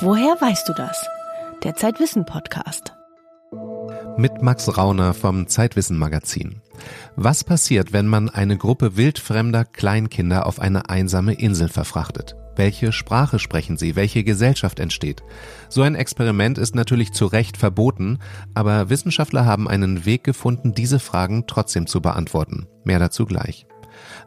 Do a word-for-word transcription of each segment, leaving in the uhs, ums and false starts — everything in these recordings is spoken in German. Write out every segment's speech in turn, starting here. Woher weißt du das? Der ZEIT WISSEN-Podcast. Mit Max Rauner vom ZEIT WISSEN-Magazin. Was passiert, wenn man eine Gruppe wildfremder Kleinkinder auf eine einsame Insel verfrachtet? Welche Sprache sprechen sie? Welche Gesellschaft entsteht? So ein Experiment ist natürlich zu Recht verboten, aber Wissenschaftler haben einen Weg gefunden, diese Fragen trotzdem zu beantworten. Mehr dazu gleich.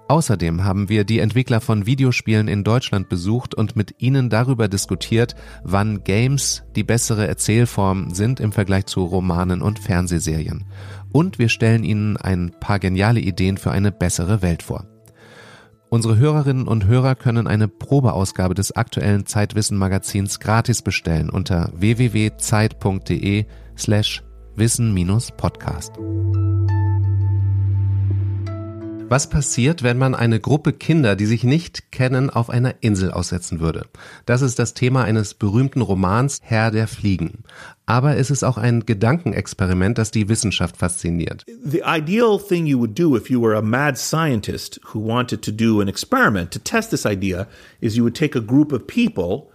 Außerdem haben wir die Entwickler von Videospielen in Deutschland besucht und mit ihnen darüber diskutiert, wann Games die bessere Erzählform sind im Vergleich zu Romanen und Fernsehserien. Und wir stellen ihnen ein paar geniale Ideen für eine bessere Welt vor. Unsere Hörerinnen und Hörer können eine Probeausgabe des aktuellen ZEIT Wissen-Magazins gratis bestellen unter www.zeit.de slash wissen-podcast. Was passiert, wenn man eine Gruppe Kinder, die sich nicht kennen, auf einer Insel aussetzen würde? Das ist das Thema eines berühmten Romans Herr der Fliegen. Aber es ist auch ein Gedankenexperiment, das die Wissenschaft fasziniert. The ideal thing you would do if you were a mad scientist who wanted to do an experiment to test this idea is you would take a group of people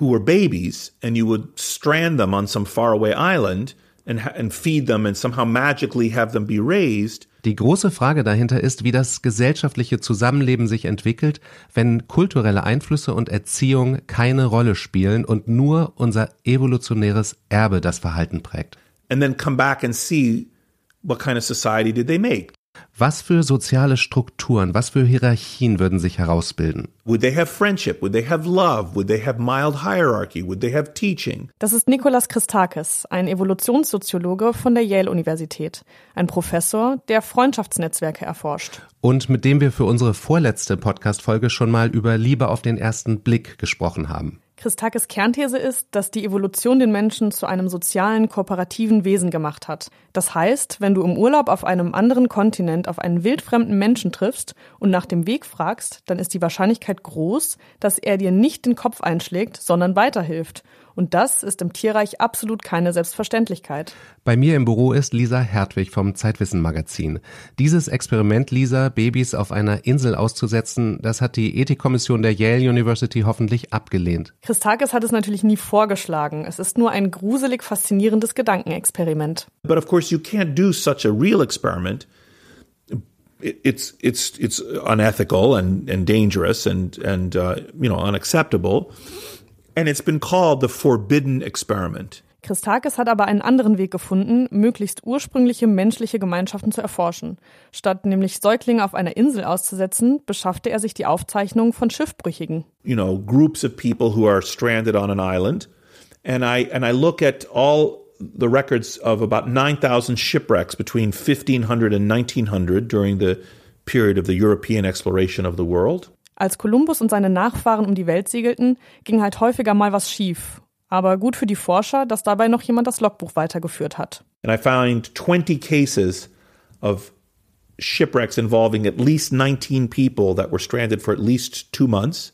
who were babies and you would strand them on some faraway island and, and feed them and somehow magically have them be raised. Die große Frage dahinter ist, wie das gesellschaftliche Zusammenleben sich entwickelt, wenn kulturelle Einflüsse und Erziehung keine Rolle spielen und nur unser evolutionäres Erbe das Verhalten prägt. And then come back and see what kind of society did they make. Was für soziale Strukturen, was für Hierarchien würden sich herausbilden? Would they have friendship? Would they have love? Would they have mild hierarchy? Would they have teaching? Das ist Nicholas Christakis, ein Evolutionssoziologe von der Yale Universität, ein Professor, der Freundschaftsnetzwerke erforscht. Und mit dem wir für unsere vorletzte Podcast-Folge schon mal über Liebe auf den ersten Blick gesprochen haben. Christakis Kernthese ist, dass die Evolution den Menschen zu einem sozialen, kooperativen Wesen gemacht hat. Das heißt, wenn du im Urlaub auf einem anderen Kontinent auf einen wildfremden Menschen triffst und nach dem Weg fragst, dann ist die Wahrscheinlichkeit groß, dass er dir nicht den Kopf einschlägt, sondern weiterhilft. Und das ist im Tierreich absolut keine Selbstverständlichkeit. Bei mir im Büro ist Lisa Hertwig vom ZEIT Wissen-Magazin. Dieses Experiment, Lisa, Babys auf einer Insel auszusetzen, das hat die Ethikkommission der Yale University hoffentlich abgelehnt. Christakis hat es natürlich nie vorgeschlagen. Es ist nur ein gruselig faszinierendes Gedankenexperiment. But of course you can't do such a real experiment. It's it's it's unethical and and dangerous and and uh, you know, unacceptable. And it's been called the forbidden experiment. Christakis hat aber einen anderen Weg gefunden, möglichst ursprüngliche menschliche Gemeinschaften zu erforschen. Statt nämlich Säuglinge auf einer Insel auszusetzen, beschaffte er sich die Aufzeichnungen von Schiffbrüchigen. You know, groups of people who are stranded on an island, and I and I look at all the records of about nine thousand shipwrecks between fifteen hundred and nineteen hundred during the period of the European exploration of the world. Als Kolumbus und seine Nachfahren um die Welt segelten, ging halt häufiger mal was schief. Aber gut für die Forscher, dass dabei noch jemand das Logbuch weitergeführt hat. And I found twenty cases of shipwrecks involving at least nineteen people that were stranded for at least two months.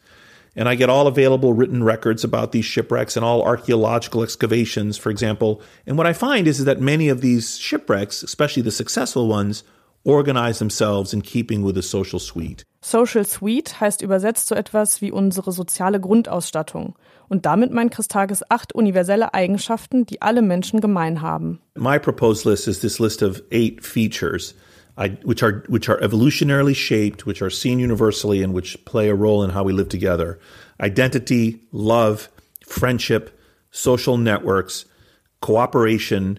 And I get all available written records about these shipwrecks and all archaeological excavations, for example. And what I find is that many of these shipwrecks, especially the successful ones, organize themselves in keeping with the social suite. Social Suite heißt übersetzt so etwas wie unsere soziale Grundausstattung. Und damit meint Christakis acht universelle Eigenschaften, die alle Menschen gemein haben. My proposed list is this list of eight features, which are which are evolutionarily shaped, which are seen universally and which play a role in how we live together. Identity, love, friendship, social networks, cooperation,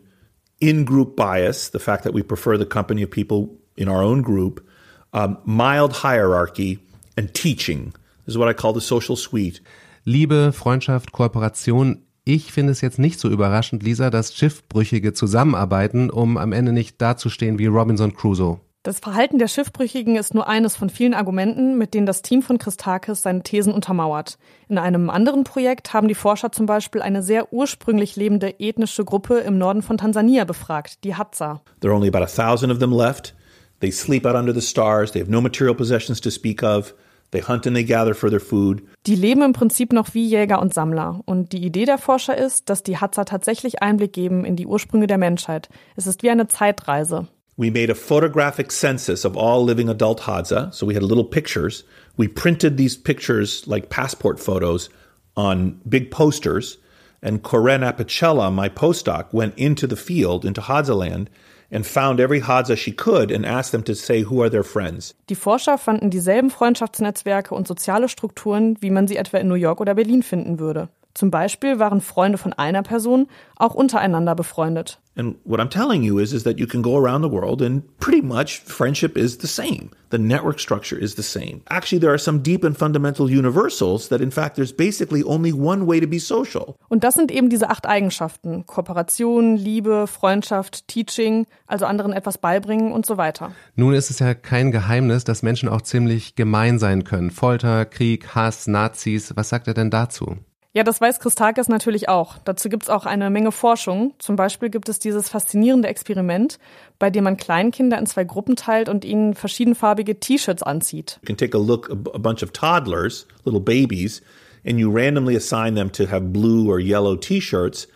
in-group bias, the fact that we prefer the company of people in our own group, um, mild hierarchy and teaching. This is what I call the social suite. Liebe, Freundschaft, Kooperation. Ich finde es jetzt nicht so überraschend, Lisa, dass Schiffbrüchige zusammenarbeiten, um am Ende nicht dazustehen wie Robinson Crusoe. Das Verhalten der Schiffbrüchigen ist nur eines von vielen Argumenten, mit denen das Team von Christakis seine Thesen untermauert. In einem anderen Projekt haben die Forscher zum Beispiel eine sehr ursprünglich lebende ethnische Gruppe im Norden von Tansania befragt, die Hadza. There are only about a thousand of them left. They sleep out under the stars. They have no material possessions to speak of. They hunt and they gather for their food. Die leben im Prinzip noch wie Jäger und Sammler. Und die Idee der Forscher ist, dass die Hadza tatsächlich Einblick geben in die Ursprünge der Menschheit. Es ist wie eine Zeitreise. We made a photographic census of all living adult Hadza, so we had little pictures. We printed these pictures like passport photos on big posters, and Corinne Apicella, my postdoc, went into the field, into Hadza land, and found every Hadza she could and asked them to say who are their friends. Die Forscher fanden dieselben Freundschaftsnetzwerke und soziale Strukturen, wie man sie etwa in New York oder Berlin finden würde. Zum Beispiel waren Freunde von einer Person auch untereinander befreundet. And what I'm telling you is, is that you can go around the world and pretty much friendship is the same. The network structure is the same. Actually, there are some deep and fundamental universals that in fact there's basically only one way to be social. Und das sind eben diese acht Eigenschaften. Kooperation, Liebe, Freundschaft, Teaching, also anderen etwas beibringen und so weiter. Nun ist es ja kein Geheimnis, dass Menschen auch ziemlich gemein sein können. Folter, Krieg, Hass, Nazis. Was sagt er denn dazu? Ja, das weiß Christakis natürlich auch. Dazu gibt's auch eine Menge Forschung. Zum Beispiel gibt es dieses faszinierende Experiment, bei dem man Kleinkinder in zwei Gruppen teilt und ihnen verschiedenfarbige T-Shirts anzieht. You can take a look a bunch of toddlers, little babies, and you randomly assign them to have blue or yellow T-Shirts.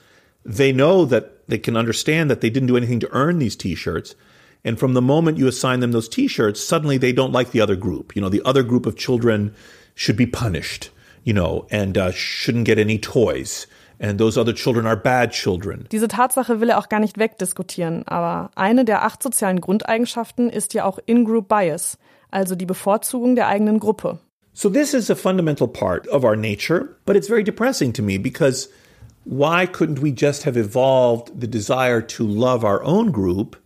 They know that they can understand that they didn't do anything to earn these T-Shirts. And from the moment you assign them those T-Shirts, suddenly they don't like the other group. You know, the other group of children should be punished. You know, and uh, shouldn't get any toys. And those other children are bad children. Diese Tatsache will er auch gar nicht wegdiskutieren, aber eine der acht sozialen Grundeigenschaften ist ja auch In-Group Bias, also die Bevorzugung der eigenen Gruppe. So this is a fundamental part of our nature, but it's very depressing to me because why couldn't we just have evolved the desire to love our own group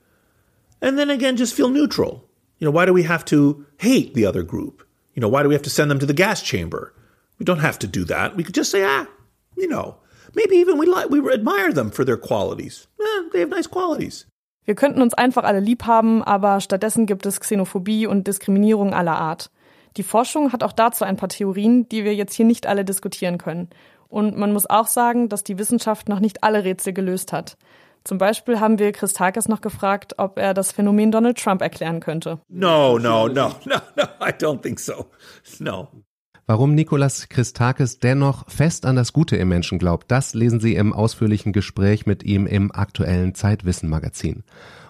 and then again just feel neutral? You know, why do we have to hate the other group? You know, why do we have to send them to the gas chamber? We don't have to do that. We could just say, ah, you know, maybe even we like, we admire them for their qualities. Eh, they have nice qualities. Wir könnten uns einfach alle lieb haben, aber stattdessen gibt es Xenophobie und Diskriminierung aller Art. Die Forschung hat auch dazu ein paar Theorien, die wir jetzt hier nicht alle diskutieren können. Und man muss auch sagen, dass die Wissenschaft noch nicht alle Rätsel gelöst hat. Zum Beispiel haben wir Christakis noch gefragt, ob er das Phänomen Donald Trump erklären könnte. No, no, no, no, no, I don't think so. No. Warum Nicholas Christakis dennoch fest an das Gute im Menschen glaubt, das lesen Sie im ausführlichen Gespräch mit ihm im aktuellen Zeitwissen-Magazin.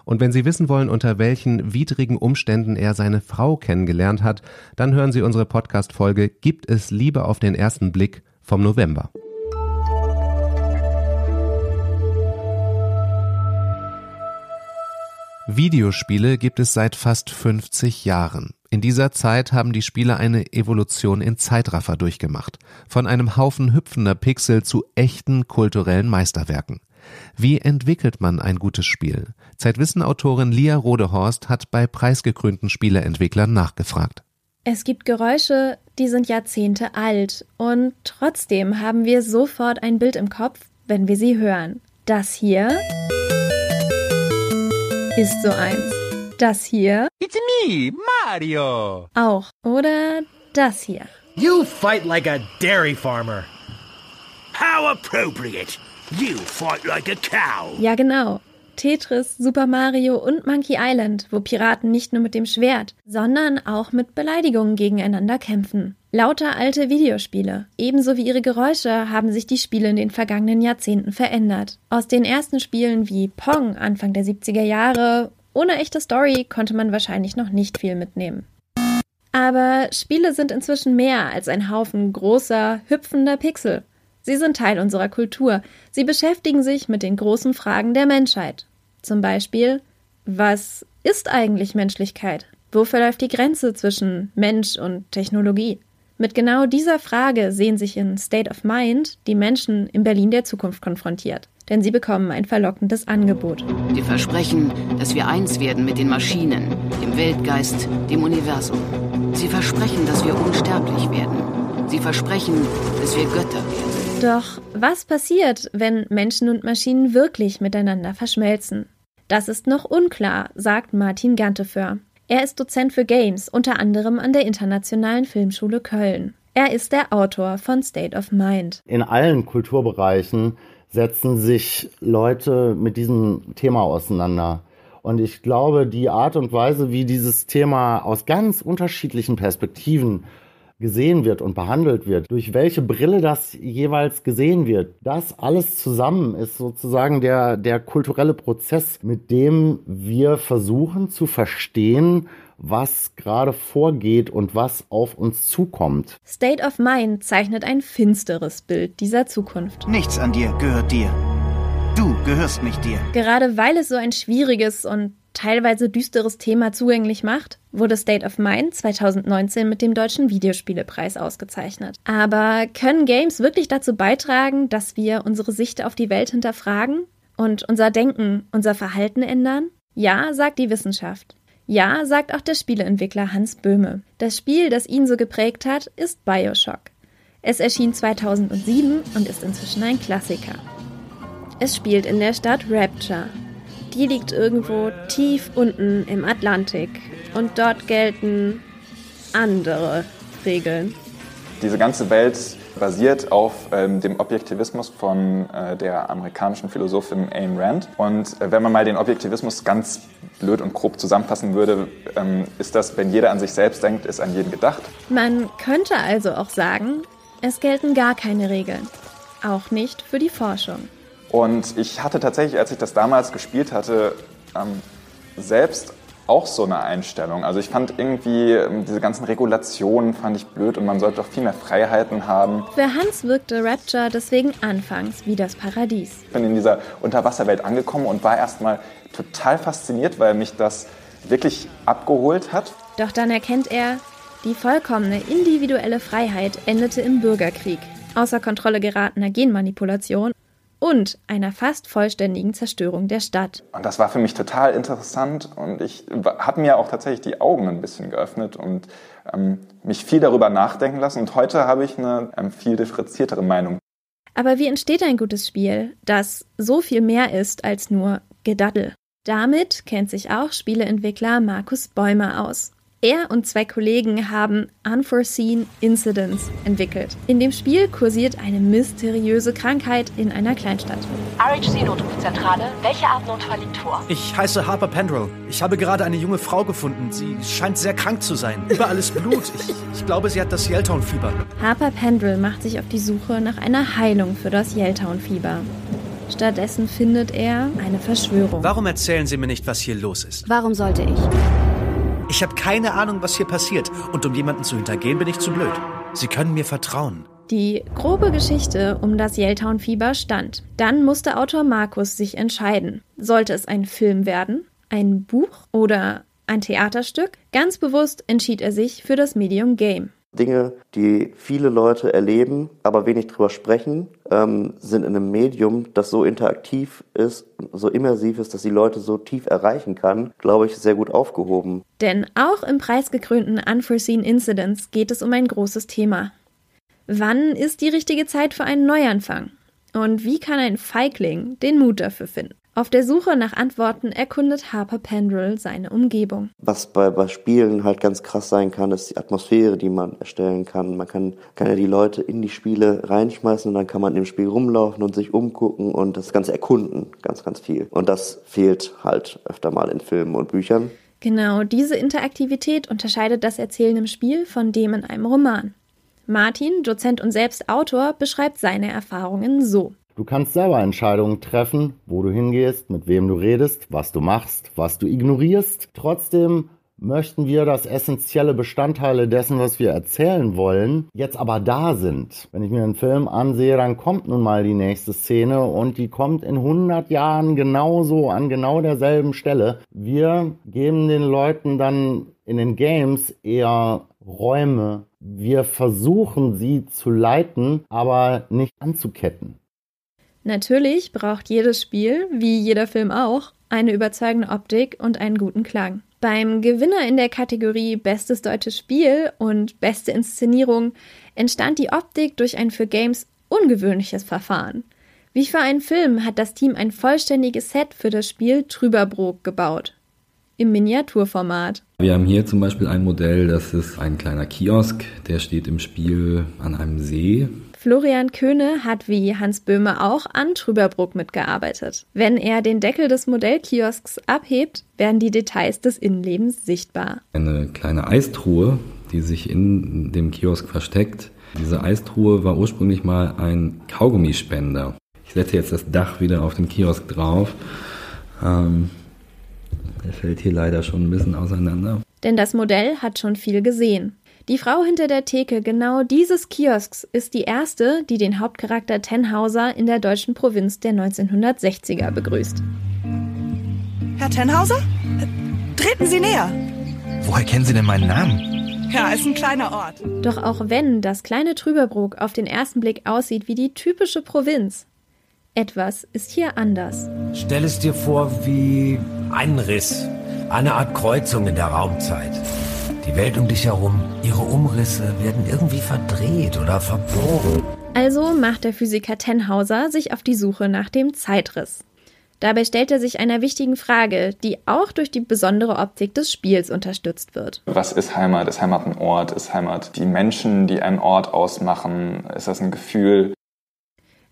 Und wenn Sie wissen wollen, unter welchen widrigen Umständen er seine Frau kennengelernt hat, dann hören Sie unsere Podcast-Folge Gibt es Liebe auf den ersten Blick vom November. Videospiele gibt es seit fast fünfzig Jahren. In dieser Zeit haben die Spiele eine Evolution in Zeitraffer durchgemacht. Von einem Haufen hüpfender Pixel zu echten kulturellen Meisterwerken. Wie entwickelt man ein gutes Spiel? Zeitwissen-Autorin Lia Rodehorst hat bei preisgekrönten Spieleentwicklern nachgefragt. Es gibt Geräusche, die sind Jahrzehnte alt. Und trotzdem haben wir sofort ein Bild im Kopf, wenn wir sie hören. Das hier ist so eins. Das hier. It's me, Mario. Auch. Oder das hier. You fight like a dairy farmer. How appropriate. You fight like a cow. Ja, genau. Tetris, Super Mario und Monkey Island, wo Piraten nicht nur mit dem Schwert, sondern auch mit Beleidigungen gegeneinander kämpfen. Lauter alte Videospiele, ebenso wie ihre Geräusche, haben sich die Spiele in den vergangenen Jahrzehnten verändert. Aus den ersten Spielen wie Pong Anfang der siebziger Jahre ohne echte Story konnte man wahrscheinlich noch nicht viel mitnehmen. Aber Spiele sind inzwischen mehr als ein Haufen großer, hüpfender Pixel. Sie sind Teil unserer Kultur. Sie beschäftigen sich mit den großen Fragen der Menschheit. Zum Beispiel, was ist eigentlich Menschlichkeit? Wo verläuft die Grenze zwischen Mensch und Technologie? Mit genau dieser Frage sehen sich in State of Mind die Menschen im Berlin der Zukunft konfrontiert. Denn sie bekommen ein verlockendes Angebot. Wir versprechen, dass wir eins werden mit den Maschinen, dem Weltgeist, dem Universum. Sie versprechen, dass wir unsterblich werden. Sie versprechen, dass wir Götter werden. Doch was passiert, wenn Menschen und Maschinen wirklich miteinander verschmelzen? Das ist noch unklar, sagt Martin Ganteför. Er ist Dozent für Games, unter anderem an der Internationalen Filmschule Köln. Er ist der Autor von State of Mind. In allen Kulturbereichen setzen sich Leute mit diesem Thema auseinander. Und ich glaube, die Art und Weise, wie dieses Thema aus ganz unterschiedlichen Perspektiven gesehen wird und behandelt wird, durch welche Brille das jeweils gesehen wird, das alles zusammen ist sozusagen der, der kulturelle Prozess, mit dem wir versuchen zu verstehen, was gerade vorgeht und was auf uns zukommt. State of Mind zeichnet ein finsteres Bild dieser Zukunft. Nichts an dir gehört dir. Du gehörst nicht dir. Gerade weil es so ein schwieriges und teilweise düsteres Thema zugänglich macht, wurde State of Mind zweitausendneunzehn mit dem Deutschen Videospielepreis ausgezeichnet. Aber können Games wirklich dazu beitragen, dass wir unsere Sicht auf die Welt hinterfragen und unser Denken, unser Verhalten ändern? Ja, sagt die Wissenschaft. Ja, sagt auch der Spieleentwickler Hans Böhme. Das Spiel, das ihn so geprägt hat, ist Bioshock. Es erschien zweitausendsieben und ist inzwischen ein Klassiker. Es spielt in der Stadt Rapture. Die liegt irgendwo tief unten im Atlantik und dort gelten andere Regeln. Diese ganze Welt basiert auf ähm, dem Objektivismus von äh, der amerikanischen Philosophin Ayn Rand. Und äh, wenn man mal den Objektivismus ganz blöd und grob zusammenfassen würde, ähm, ist das, wenn jeder an sich selbst denkt, ist an jeden gedacht. Man könnte also auch sagen, es gelten gar keine Regeln, auch nicht für die Forschung. Und ich hatte tatsächlich, als ich das damals gespielt hatte, ähm, selbst auch so eine Einstellung. Also ich fand irgendwie, diese ganzen Regulationen fand ich blöd und man sollte doch viel mehr Freiheiten haben. Für Hans wirkte Rapture deswegen anfangs wie das Paradies. Ich bin in dieser Unterwasserwelt angekommen und war erstmal total fasziniert, weil mich das wirklich abgeholt hat. Doch dann erkennt er, die vollkommene individuelle Freiheit endete im Bürgerkrieg, außer Kontrolle geratener Genmanipulation und einer fast vollständigen Zerstörung der Stadt. Und das war für mich total interessant und ich habe mir auch tatsächlich die Augen ein bisschen geöffnet und ähm, mich viel darüber nachdenken lassen. Und heute habe ich eine ähm, viel differenziertere Meinung. Aber wie entsteht ein gutes Spiel, das so viel mehr ist als nur Gedaddel? Damit kennt sich auch Spieleentwickler Markus Bäumer aus. Er und zwei Kollegen haben Unforeseen Incidents entwickelt. In dem Spiel kursiert eine mysteriöse Krankheit in einer Kleinstadt. R H C-Notrufzentrale, welche Art Notfall liegt vor? Ich heiße Harper Pendrell. Ich habe gerade eine junge Frau gefunden. Sie scheint sehr krank zu sein. Überall ist Blut. Ich, ich glaube, sie hat das Yelltown Fieber. Harper Pendrell macht sich auf die Suche nach einer Heilung für das Yelltown Fieber. Stattdessen findet er eine Verschwörung. Warum erzählen Sie mir nicht, was hier los ist? Warum sollte ich? Ich habe keine Ahnung, was hier passiert. Und um jemanden zu hintergehen, bin ich zu blöd. Sie können mir vertrauen. Die grobe Geschichte um das Yelltown-Fieber stand. Dann musste Autor Markus sich entscheiden. Sollte es ein Film werden, ein Buch oder ein Theaterstück? Ganz bewusst entschied er sich für das Medium Game. Dinge, die viele Leute erleben, aber wenig drüber sprechen, ähm, sind in einem Medium, das so interaktiv ist, so immersiv ist, dass die Leute so tief erreichen kann, glaube ich, sehr gut aufgehoben. Denn auch im preisgekrönten Unforeseen Incidents geht es um ein großes Thema. Wann ist die richtige Zeit für einen Neuanfang? Und wie kann ein Feigling den Mut dafür finden? Auf der Suche nach Antworten erkundet Harper Pendrell seine Umgebung. Was bei, bei Spielen halt ganz krass sein kann, ist die Atmosphäre, die man erstellen kann. Man kann, kann ja die Leute in die Spiele reinschmeißen und dann kann man im Spiel rumlaufen und sich umgucken und das Ganze erkunden, ganz, ganz viel. Und das fehlt halt öfter mal in Filmen und Büchern. Genau, diese Interaktivität unterscheidet das Erzählen im Spiel von dem in einem Roman. Martin, Dozent und selbst Autor, beschreibt seine Erfahrungen so. Du kannst selber Entscheidungen treffen, wo du hingehst, mit wem du redest, was du machst, was du ignorierst. Trotzdem möchten wir, dass essentielle Bestandteile dessen, was wir erzählen wollen, jetzt aber da sind. Wenn ich mir einen Film ansehe, dann kommt nun mal die nächste Szene und die kommt in hundert Jahren genauso an genau derselben Stelle. Wir geben den Leuten dann in den Games eher Räume. Wir versuchen, sie zu leiten, aber nicht anzuketten. Natürlich braucht jedes Spiel, wie jeder Film auch, eine überzeugende Optik und einen guten Klang. Beim Gewinner in der Kategorie Bestes deutsches Spiel und Beste Inszenierung entstand die Optik durch ein für Games ungewöhnliches Verfahren. Wie für einen Film hat das Team ein vollständiges Set für das Spiel Trüberbrook gebaut. Im Miniaturformat. Wir haben hier zum Beispiel ein Modell, das ist ein kleiner Kiosk, der steht im Spiel an einem See. Florian Köhne hat wie Hans Böhme auch an Trüberbrook mitgearbeitet. Wenn er den Deckel des Modellkiosks abhebt, werden die Details des Innenlebens sichtbar. Eine kleine Eistruhe, die sich in dem Kiosk versteckt. Diese Eistruhe war ursprünglich mal ein Kaugummispender. Ich setze jetzt das Dach wieder auf den Kiosk drauf. Ähm, der fällt hier leider schon ein bisschen auseinander. denn das Modell hat schon viel gesehen. Die Frau hinter der Theke genau dieses Kiosks ist die erste, die den Hauptcharakter Tenhauser in der deutschen Provinz der neunzehnhundertsechziger begrüßt. Herr Tenhauser? Treten Sie näher! Woher kennen Sie denn meinen Namen? Ja, ist ein kleiner Ort. Doch auch wenn das kleine Trüberbrook auf den ersten Blick aussieht wie die typische Provinz, etwas ist hier anders. Stell es dir vor wie einen Riss, eine Art Kreuzung in der Raumzeit. Die Welt um dich herum, ihre Umrisse werden irgendwie verdreht oder verbogen. Also macht der Physiker Tenhauser sich auf die Suche nach dem Zeitriss. Dabei stellt er sich einer wichtigen Frage, die auch durch die besondere Optik des Spiels unterstützt wird. Was ist Heimat? Ist Heimat ein Ort? Ist Heimat die Menschen, die einen Ort ausmachen? Ist das ein Gefühl?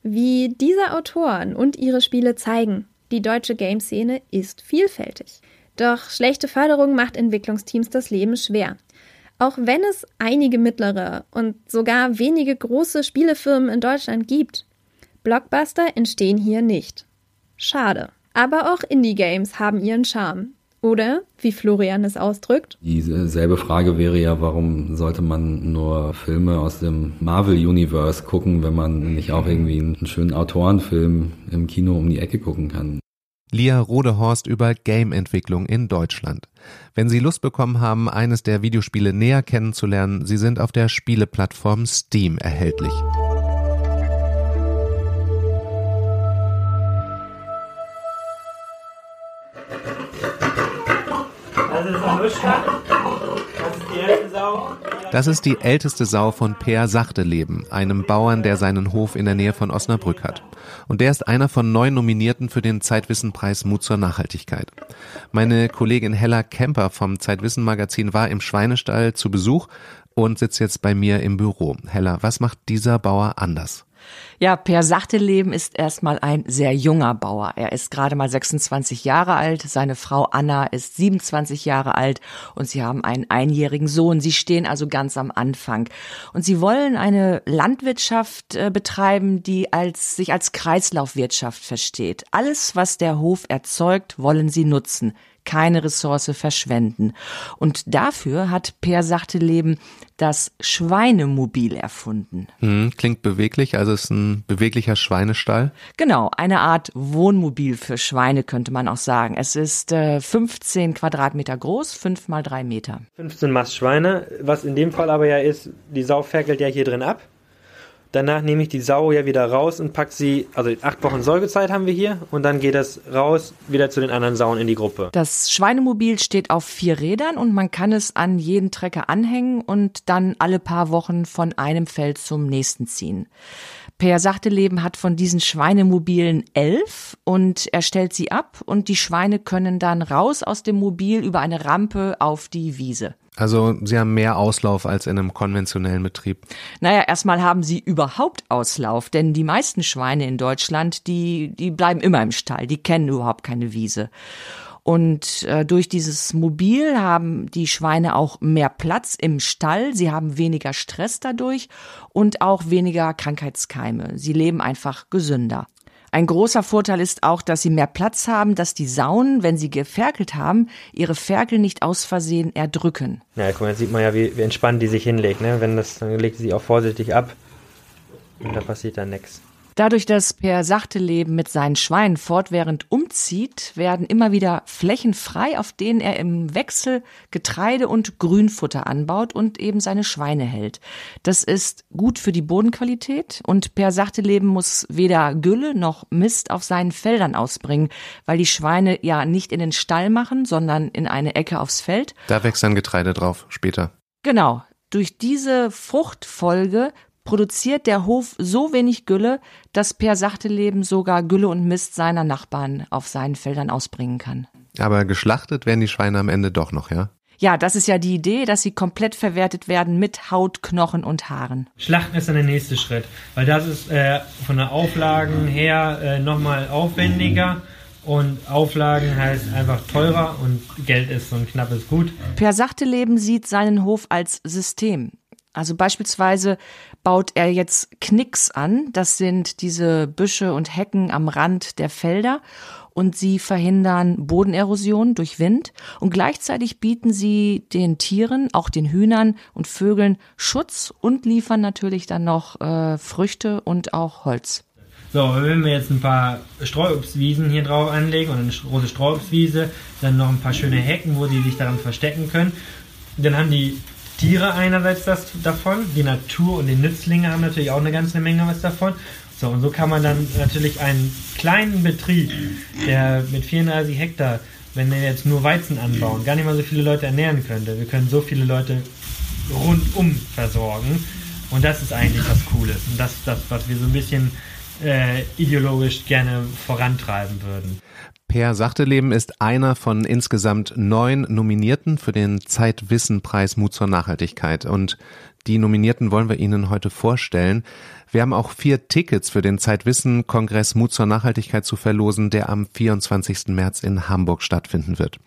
Wie diese Autoren und ihre Spiele zeigen, die deutsche Gameszene ist vielfältig. Doch schlechte Förderung macht Entwicklungsteams das Leben schwer. Auch wenn es einige mittlere und sogar wenige große Spielefirmen in Deutschland gibt, Blockbuster entstehen hier nicht. Schade. Aber auch Indie-Games haben ihren Charme. Oder, wie Florian es ausdrückt: Dieselbe Frage wäre ja, warum sollte man nur Filme aus dem Marvel-Universe gucken, wenn man nicht auch irgendwie einen schönen Autorenfilm im Kino um die Ecke gucken kann? Lia Rodehorst über Game-Entwicklung in Deutschland. Wenn Sie Lust bekommen haben, eines der Videospiele näher kennenzulernen, sie sind auf der Spieleplattform Steam erhältlich. Das ist die älteste Sau von Per Sachteleben, einem Bauern, der seinen Hof in der Nähe von Osnabrück hat. Und der ist einer von neun Nominierten für den ZEIT WISSEN-Preis Mut zur Nachhaltigkeit. Meine Kollegin Hella Kemper vom ZEIT WISSEN-Magazin war im Schweinestall zu Besuch und sitzt jetzt bei mir im Büro. Hella, was macht dieser Bauer anders? Ja, Per Sachteleben ist erstmal ein sehr junger Bauer. Er ist gerade mal sechsundzwanzig Jahre alt, seine Frau Anna ist siebenundzwanzig Jahre alt und sie haben einen einjährigen Sohn. Sie stehen also ganz am Anfang und sie wollen eine Landwirtschaft betreiben, die als, sich als Kreislaufwirtschaft versteht. Alles, was der Hof erzeugt, wollen sie nutzen. Keine Ressource verschwenden. Und dafür hat Per Sachteleben das Schweinemobil erfunden. Hm, klingt beweglich, also ist ein beweglicher Schweinestall. Genau, eine Art Wohnmobil für Schweine, könnte man auch sagen. Es ist äh, fünfzehn Quadratmeter groß, fünf mal drei Meter. fünfzehn Mast Schweine, was in dem Fall aber ja ist, die Sau ferkelt ja hier drin ab. Danach nehme ich die Sau ja wieder raus und pack sie, also acht Wochen Säugezeit haben wir hier, und dann geht das raus wieder zu den anderen Sauen in die Gruppe. Das Schweinemobil steht auf vier Rädern und man kann es an jeden Trecker anhängen und dann alle paar Wochen von einem Feld zum nächsten ziehen. Per Sachteleben hat von diesen Schweinemobilen elf und er stellt sie ab und die Schweine können dann raus aus dem Mobil über eine Rampe auf die Wiese. Also sie haben mehr Auslauf als in einem konventionellen Betrieb. Naja, erstmal haben sie überhaupt Auslauf, denn die meisten Schweine in Deutschland, die, die bleiben immer im Stall, die kennen überhaupt keine Wiese. Und äh, durch dieses Mobil haben die Schweine auch mehr Platz im Stall, sie haben weniger Stress dadurch und auch weniger Krankheitskeime. Sie leben einfach gesünder. Ein großer Vorteil ist auch, dass sie mehr Platz haben, dass die Sauen, wenn sie geferkelt haben, ihre Ferkel nicht aus Versehen erdrücken. Ja, guck mal, jetzt sieht man ja, wie, wie entspannt die sich hinlegt, ne? Wenn das, dann legt sie sich auch vorsichtig ab und da passiert dann nichts. Dadurch, dass Per Sachteleben mit seinen Schweinen fortwährend umzieht, werden immer wieder Flächen frei, auf denen er im Wechsel Getreide und Grünfutter anbaut und eben seine Schweine hält. Das ist gut für die Bodenqualität und Per Sachteleben muss weder Gülle noch Mist auf seinen Feldern ausbringen, weil die Schweine ja nicht in den Stall machen, sondern in eine Ecke aufs Feld. Da wächst dann Getreide drauf später. Genau. Durch diese Fruchtfolge produziert der Hof so wenig Gülle, dass Per Sachteleben sogar Gülle und Mist seiner Nachbarn auf seinen Feldern ausbringen kann. Aber geschlachtet werden die Schweine am Ende doch noch, ja? Ja, das ist ja die Idee, dass sie komplett verwertet werden mit Haut, Knochen und Haaren. Schlachten ist dann der nächste Schritt, weil das ist äh, von der Auflagen her äh, nochmal aufwendiger. Und Auflagen heißt einfach teurer und Geld ist so ein knappes Gut. Per Sachteleben sieht seinen Hof als System. Also beispielsweise baut er jetzt Knicks an, das sind diese Büsche und Hecken am Rand der Felder, und sie verhindern Bodenerosion durch Wind und gleichzeitig bieten sie den Tieren, auch den Hühnern und Vögeln, Schutz und liefern natürlich dann noch äh, Früchte und auch Holz. So, wenn wir jetzt ein paar Streuobstwiesen hier drauf anlegen und eine große Streuobstwiese, dann noch ein paar schöne Hecken, wo die sich daran verstecken können, dann haben die Tiere einerseits das davon, die Natur und die Nützlinge haben natürlich auch eine ganze Menge was davon. So, und so kann man dann natürlich einen kleinen Betrieb, der mit vierunddreißig Hektar, wenn wir jetzt nur Weizen anbauen, gar nicht mal so viele Leute ernähren könnte. Wir können so viele Leute rundum versorgen und das ist eigentlich das Coole. Und das ist das, was wir so ein bisschen Äh, ideologisch gerne vorantreiben würden. Per Sachteleben ist einer von insgesamt neun Nominierten für den ZEIT WISSEN-Preis Mut zur Nachhaltigkeit. Und die Nominierten wollen wir Ihnen heute vorstellen. Wir haben auch vier Tickets für den ZEIT WISSEN-Kongress Mut zur Nachhaltigkeit zu verlosen, der am vierundzwanzigsten März in Hamburg stattfinden wird.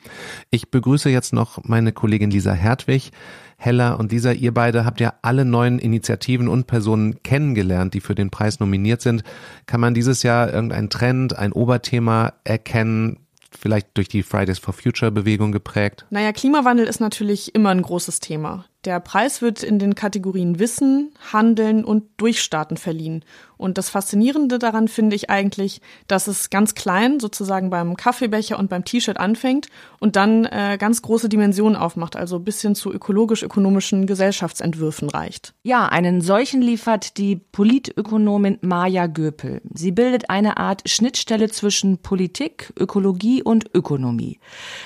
Ich begrüße jetzt noch meine Kollegin Lisa Hertwig. Hella und Lisa, ihr beide habt ja alle neuen Initiativen und Personen kennengelernt, die für den Preis nominiert sind. Kann man dieses Jahr irgendeinen Trend, ein Oberthema erkennen, vielleicht durch die Fridays for Future Bewegung geprägt? Naja, Klimawandel ist natürlich immer ein großes Thema. Der Preis wird in den Kategorien Wissen, Handeln und Durchstarten verliehen. Und das Faszinierende daran finde ich eigentlich, dass es ganz klein, sozusagen beim Kaffeebecher und beim T-Shirt anfängt und dann äh, ganz große Dimensionen aufmacht, also bis hin zu ökologisch-ökonomischen Gesellschaftsentwürfen reicht. Ja, einen solchen liefert die Politökonomin Maya Göpel. Sie bildet eine Art Schnittstelle zwischen Politik, Ökologie und Ökonomie.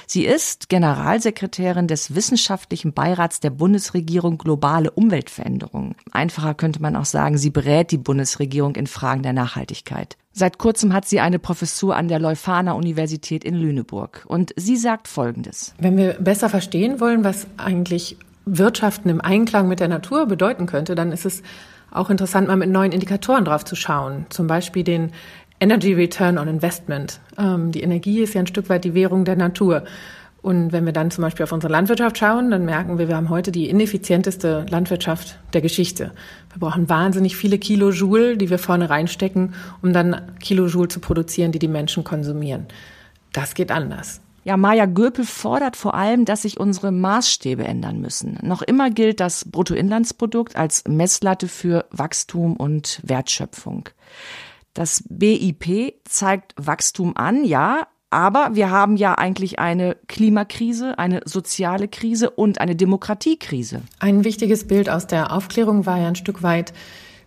Sie ist Generalsekretärin des Wissenschaftlichen Beirats der Bundesregierung globale Umweltveränderungen. Einfacher könnte man auch sagen, sie berät die Bundesregierung in Fragen der Nachhaltigkeit. Seit kurzem hat sie eine Professur an der Leuphana Universität in Lüneburg. Und sie sagt Folgendes. Wenn wir besser verstehen wollen, was eigentlich Wirtschaften im Einklang mit der Natur bedeuten könnte, dann ist es auch interessant, mal mit neuen Indikatoren drauf zu schauen. Zum Beispiel den Energy Return on Investment. Ähm, die Energie ist ja ein Stück weit die Währung der Natur. Und wenn wir dann zum Beispiel auf unsere Landwirtschaft schauen, dann merken wir, wir haben heute die ineffizienteste Landwirtschaft der Geschichte. Wir brauchen wahnsinnig viele Kilojoule, die wir vorne reinstecken, um dann Kilojoule zu produzieren, die die Menschen konsumieren. Das geht anders. Ja, Maya Göpel fordert vor allem, dass sich unsere Maßstäbe ändern müssen. Noch immer gilt das Bruttoinlandsprodukt als Messlatte für Wachstum und Wertschöpfung. Das B I P zeigt Wachstum an, ja, aber wir haben ja eigentlich eine Klimakrise, eine soziale Krise und eine Demokratiekrise. Ein wichtiges Bild aus der Aufklärung war ja ein Stück weit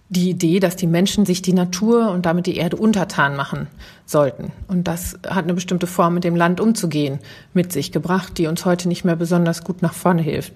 die Idee, dass die Menschen sich die Natur und damit die Erde untertan machen sollten. Und das hat eine bestimmte Form, mit dem Land umzugehen, mit sich gebracht, die uns heute nicht mehr besonders gut nach vorne hilft.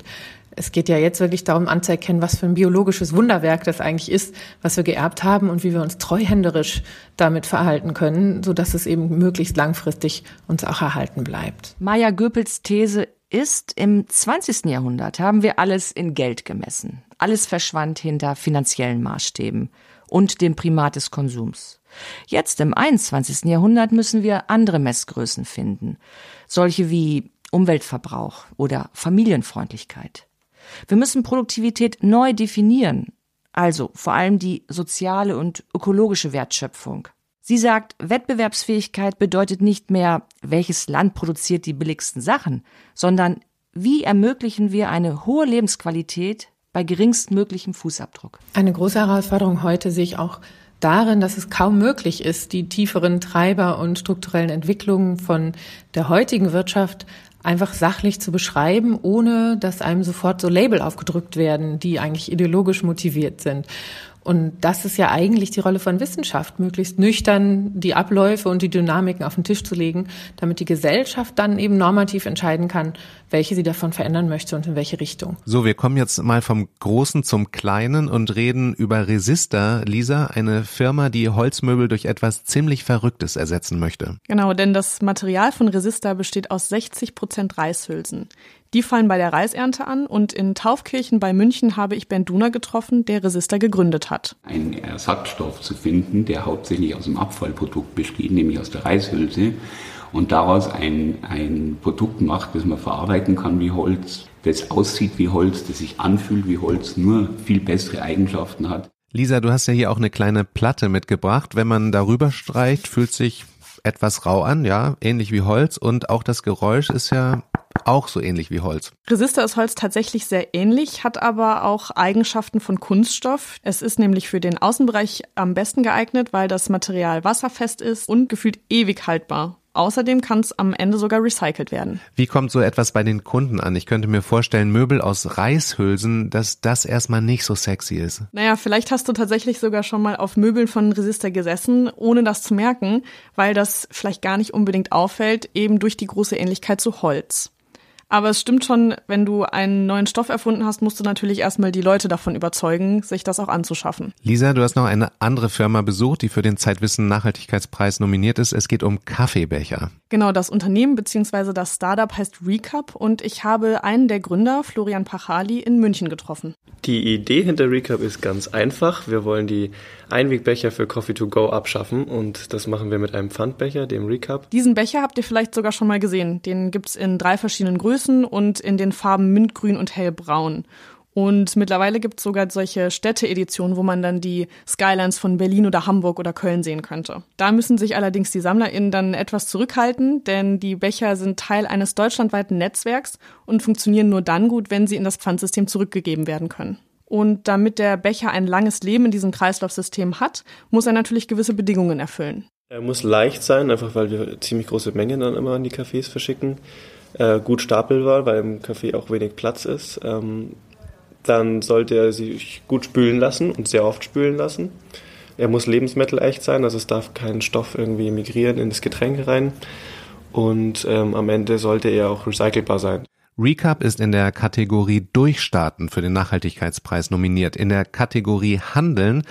Es geht ja jetzt wirklich darum anzuerkennen, was für ein biologisches Wunderwerk das eigentlich ist, was wir geerbt haben und wie wir uns treuhänderisch damit verhalten können, sodass es eben möglichst langfristig uns auch erhalten bleibt. Maya Göpels These ist, im zwanzigsten Jahrhundert haben wir alles in Geld gemessen. Alles verschwand hinter finanziellen Maßstäben und dem Primat des Konsums. Jetzt im einundzwanzigsten Jahrhundert müssen wir andere Messgrößen finden, solche wie Umweltverbrauch oder Familienfreundlichkeit. Wir müssen Produktivität neu definieren, also vor allem die soziale und ökologische Wertschöpfung. Sie sagt, Wettbewerbsfähigkeit bedeutet nicht mehr, welches Land produziert die billigsten Sachen, sondern wie ermöglichen wir eine hohe Lebensqualität bei geringstmöglichem Fußabdruck. Eine große Herausforderung heute sehe ich auch darin, dass es kaum möglich ist, die tieferen Treiber und strukturellen Entwicklungen von der heutigen Wirtschaft einfach sachlich zu beschreiben, ohne dass einem sofort so Label aufgedrückt werden, die eigentlich ideologisch motiviert sind. Und das ist ja eigentlich die Rolle von Wissenschaft, möglichst nüchtern die Abläufe und die Dynamiken auf den Tisch zu legen, damit die Gesellschaft dann eben normativ entscheiden kann, welche sie davon verändern möchte und in welche Richtung. So, wir kommen jetzt mal vom Großen zum Kleinen und reden über Resista, Lisa, eine Firma, die Holzmöbel durch etwas ziemlich Verrücktes ersetzen möchte. Genau, denn das Material von Resista besteht aus sechzig Prozent Reishülsen. Die fallen bei der Reisernte an und in Taufkirchen bei München habe ich Ben Duner getroffen, der Resista gegründet hat. Einen Ersatzstoff zu finden, der hauptsächlich aus dem Abfallprodukt besteht, nämlich aus der Reishülse und daraus ein, ein Produkt macht, das man verarbeiten kann wie Holz, das aussieht wie Holz, das sich anfühlt wie Holz, nur viel bessere Eigenschaften hat. Lisa, du hast ja hier auch eine kleine Platte mitgebracht. Wenn man darüber streicht, fühlt sich etwas rau an, ja, ähnlich wie Holz, und auch das Geräusch ist ja auch so ähnlich wie Holz. Resista ist Holz tatsächlich sehr ähnlich, hat aber auch Eigenschaften von Kunststoff. Es ist nämlich für den Außenbereich am besten geeignet, weil das Material wasserfest ist und gefühlt ewig haltbar. Außerdem kann es am Ende sogar recycelt werden. Wie kommt so etwas bei den Kunden an? Ich könnte mir vorstellen, Möbel aus Reishülsen, dass das erstmal nicht so sexy ist. Naja, vielleicht hast du tatsächlich sogar schon mal auf Möbeln von Resista gesessen, ohne das zu merken, weil das vielleicht gar nicht unbedingt auffällt, eben durch die große Ähnlichkeit zu Holz. Aber es stimmt schon, wenn du einen neuen Stoff erfunden hast, musst du natürlich erstmal die Leute davon überzeugen, sich das auch anzuschaffen. Lisa, du hast noch eine andere Firma besucht, die für den ZEIT WISSEN-Nachhaltigkeitspreis nominiert ist. Es geht um Kaffeebecher. Genau, das Unternehmen bzw. das Startup heißt ReCup und ich habe einen der Gründer, Florian Pachali, in München getroffen. Die Idee hinter ReCup ist ganz einfach. Wir wollen die Einwegbecher für Coffee to go abschaffen und das machen wir mit einem Pfandbecher, dem ReCup. Diesen Becher habt ihr vielleicht sogar schon mal gesehen. Den gibt's in drei verschiedenen Größen und in den Farben Mintgrün und Hellbraun. Und mittlerweile gibt es sogar solche Städte-Editionen, wo man dann die Skylines von Berlin oder Hamburg oder Köln sehen könnte. Da müssen sich allerdings die SammlerInnen dann etwas zurückhalten, denn die Becher sind Teil eines deutschlandweiten Netzwerks und funktionieren nur dann gut, wenn sie in das Pfandsystem zurückgegeben werden können. Und damit der Becher ein langes Leben in diesem Kreislaufsystem hat, muss er natürlich gewisse Bedingungen erfüllen. Er muss leicht sein, einfach weil wir ziemlich große Mengen dann immer an die Cafés verschicken. Gut stapelbar, weil im Café auch wenig Platz ist. Dann sollte er sich gut spülen lassen und sehr oft spülen lassen. Er muss lebensmittelecht sein, also es darf kein Stoff irgendwie migrieren in das Getränk rein. Und ähm, am Ende sollte er auch recycelbar sein. ReCup ist in der Kategorie Durchstarten für den Nachhaltigkeitspreis nominiert. In der Kategorie Handeln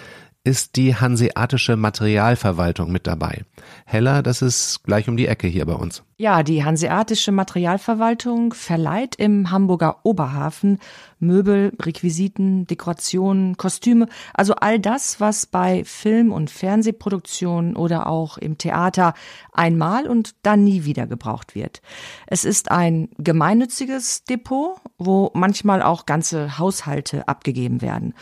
ist die hanseatische Materialverwaltung mit dabei. Hella, das ist gleich um die Ecke hier bei uns. Ja, die hanseatische Materialverwaltung verleiht im Hamburger Oberhafen Möbel, Requisiten, Dekorationen, Kostüme, also all das, was bei Film- und Fernsehproduktionen oder auch im Theater einmal und dann nie wieder gebraucht wird. Es ist ein gemeinnütziges Depot, wo manchmal auch ganze Haushalte abgegeben werden.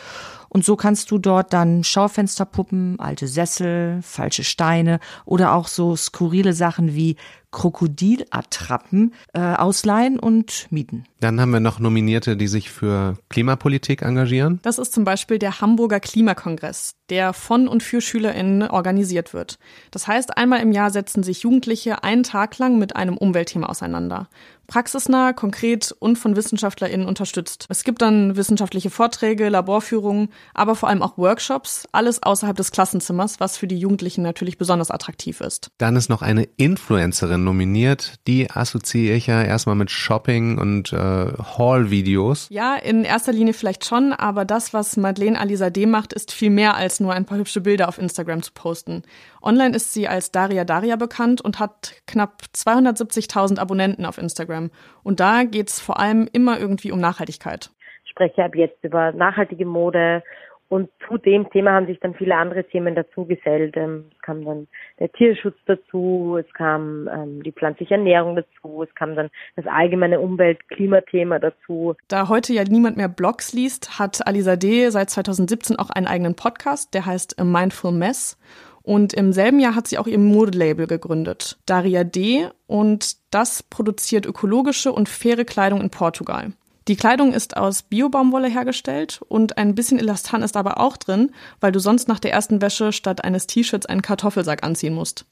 Und so kannst du dort dann Schaufensterpuppen, alte Sessel, falsche Steine oder auch so skurrile Sachen wie Krokodilattrappen äh, ausleihen und mieten. Dann haben wir noch Nominierte, die sich für Klimapolitik engagieren. Das ist zum Beispiel der Hamburger Klimakongress, der von und für SchülerInnen organisiert wird. Das heißt, einmal im Jahr setzen sich Jugendliche einen Tag lang mit einem Umweltthema auseinander. Praxisnah, konkret und von WissenschaftlerInnen unterstützt. Es gibt dann wissenschaftliche Vorträge, Laborführungen, aber vor allem auch Workshops, alles außerhalb des Klassenzimmers, was für die Jugendlichen natürlich besonders attraktiv ist. Dann ist noch eine Influencerin nominiert, die assoziiere ich ja erstmal mit Shopping und äh, Haul-Videos. Ja, in erster Linie vielleicht schon, aber das, was Madeleine Alizadeh macht, ist viel mehr als nur ein paar hübsche Bilder auf Instagram zu posten. Online ist sie als Daria Daria bekannt und hat knapp zweihundertsiebzigtausend Abonnenten auf Instagram. Und da geht es vor allem immer irgendwie um Nachhaltigkeit. Ich spreche ab jetzt über nachhaltige Mode und zu dem Thema haben sich dann viele andere Themen dazu gesellt. Es kam dann der Tierschutz dazu, es kam ähm, die pflanzliche Ernährung dazu, es kam dann das allgemeine Umwelt-Klimathema dazu. Da heute ja niemand mehr Blogs liest, hat Alizadeh seit zweitausendsiebzehn auch einen eigenen Podcast, der heißt A Mindful Mess. Und im selben Jahr hat sie auch ihr Modelabel gegründet, Daria D. Und das produziert ökologische und faire Kleidung in Portugal. Die Kleidung ist aus Biobaumwolle hergestellt und ein bisschen Elastan ist aber auch drin, weil du sonst nach der ersten Wäsche statt eines T-Shirts einen Kartoffelsack anziehen musst.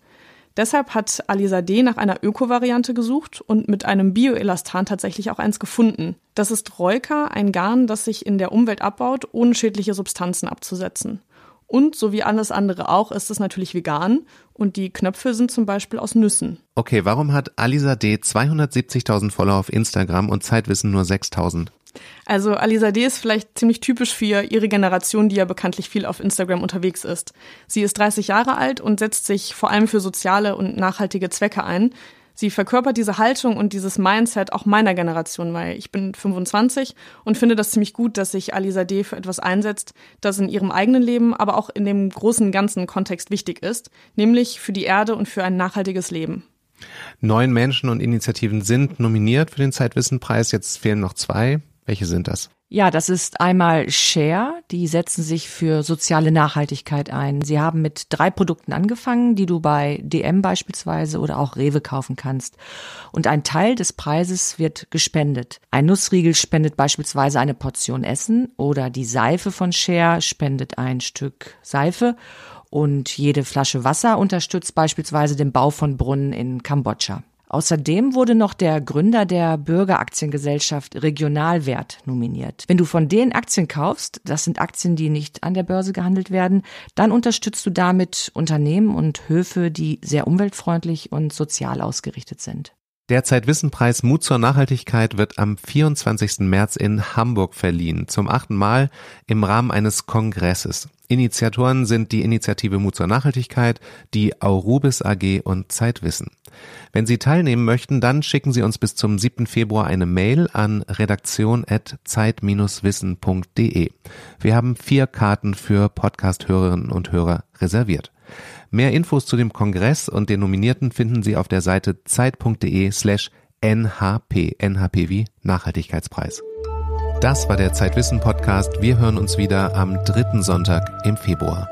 Deshalb hat Alizadeh nach einer Öko-Variante gesucht und mit einem Bioelastan tatsächlich auch eins gefunden. Das ist Roika, ein Garn, das sich in der Umwelt abbaut, ohne schädliche Substanzen abzusetzen. Und so wie alles andere auch ist es natürlich vegan und die Knöpfe sind zum Beispiel aus Nüssen. Okay, warum hat Alizadeh zweihundertsiebzigtausend Follower auf Instagram und ZEIT WISSEN nur sechstausend? Also Alizadeh ist vielleicht ziemlich typisch für ihre Generation, die ja bekanntlich viel auf Instagram unterwegs ist. Sie ist dreißig Jahre alt und setzt sich vor allem für soziale und nachhaltige Zwecke ein. Sie verkörpert diese Haltung und dieses Mindset auch meiner Generation, weil ich bin fünfundzwanzig und finde das ziemlich gut, dass sich Alizadeh für etwas einsetzt, das in ihrem eigenen Leben, aber auch in dem großen ganzen Kontext wichtig ist, nämlich für die Erde und für ein nachhaltiges Leben. Neun Menschen und Initiativen sind nominiert für den ZEIT WISSEN-Preis, jetzt fehlen noch zwei. Welche sind das? Ja, das ist einmal Share. Die setzen sich für soziale Nachhaltigkeit ein. Sie haben mit drei Produkten angefangen, die du bei D M beispielsweise oder auch Rewe kaufen kannst. Und ein Teil des Preises wird gespendet. Ein Nussriegel spendet beispielsweise eine Portion Essen oder die Seife von Share spendet ein Stück Seife. Und jede Flasche Wasser unterstützt beispielsweise den Bau von Brunnen in Kambodscha. Außerdem wurde noch der Gründer der Bürgeraktiengesellschaft Regionalwert nominiert. Wenn du von den Aktien kaufst, das sind Aktien, die nicht an der Börse gehandelt werden, dann unterstützt du damit Unternehmen und Höfe, die sehr umweltfreundlich und sozial ausgerichtet sind. Der ZEIT-Wissen-Preis Mut zur Nachhaltigkeit wird am vierundzwanzigsten März in Hamburg verliehen, zum achten Mal im Rahmen eines Kongresses. Initiatoren sind die Initiative Mut zur Nachhaltigkeit, die Aurubis A G und ZEIT Wissen. Wenn Sie teilnehmen möchten, dann schicken Sie uns bis zum siebten Februar eine Mail an redaktion at zeit dash wissen punkt de. Wir haben vier Karten für Podcast-Hörerinnen und Hörer reserviert. Mehr Infos zu dem Kongress und den Nominierten finden Sie auf der Seite zeit punkt de slash N H P, N H P wie Nachhaltigkeitspreis. Das war der ZEIT Wissen Podcast. Wir hören uns wieder am dritten Sonntag im Februar.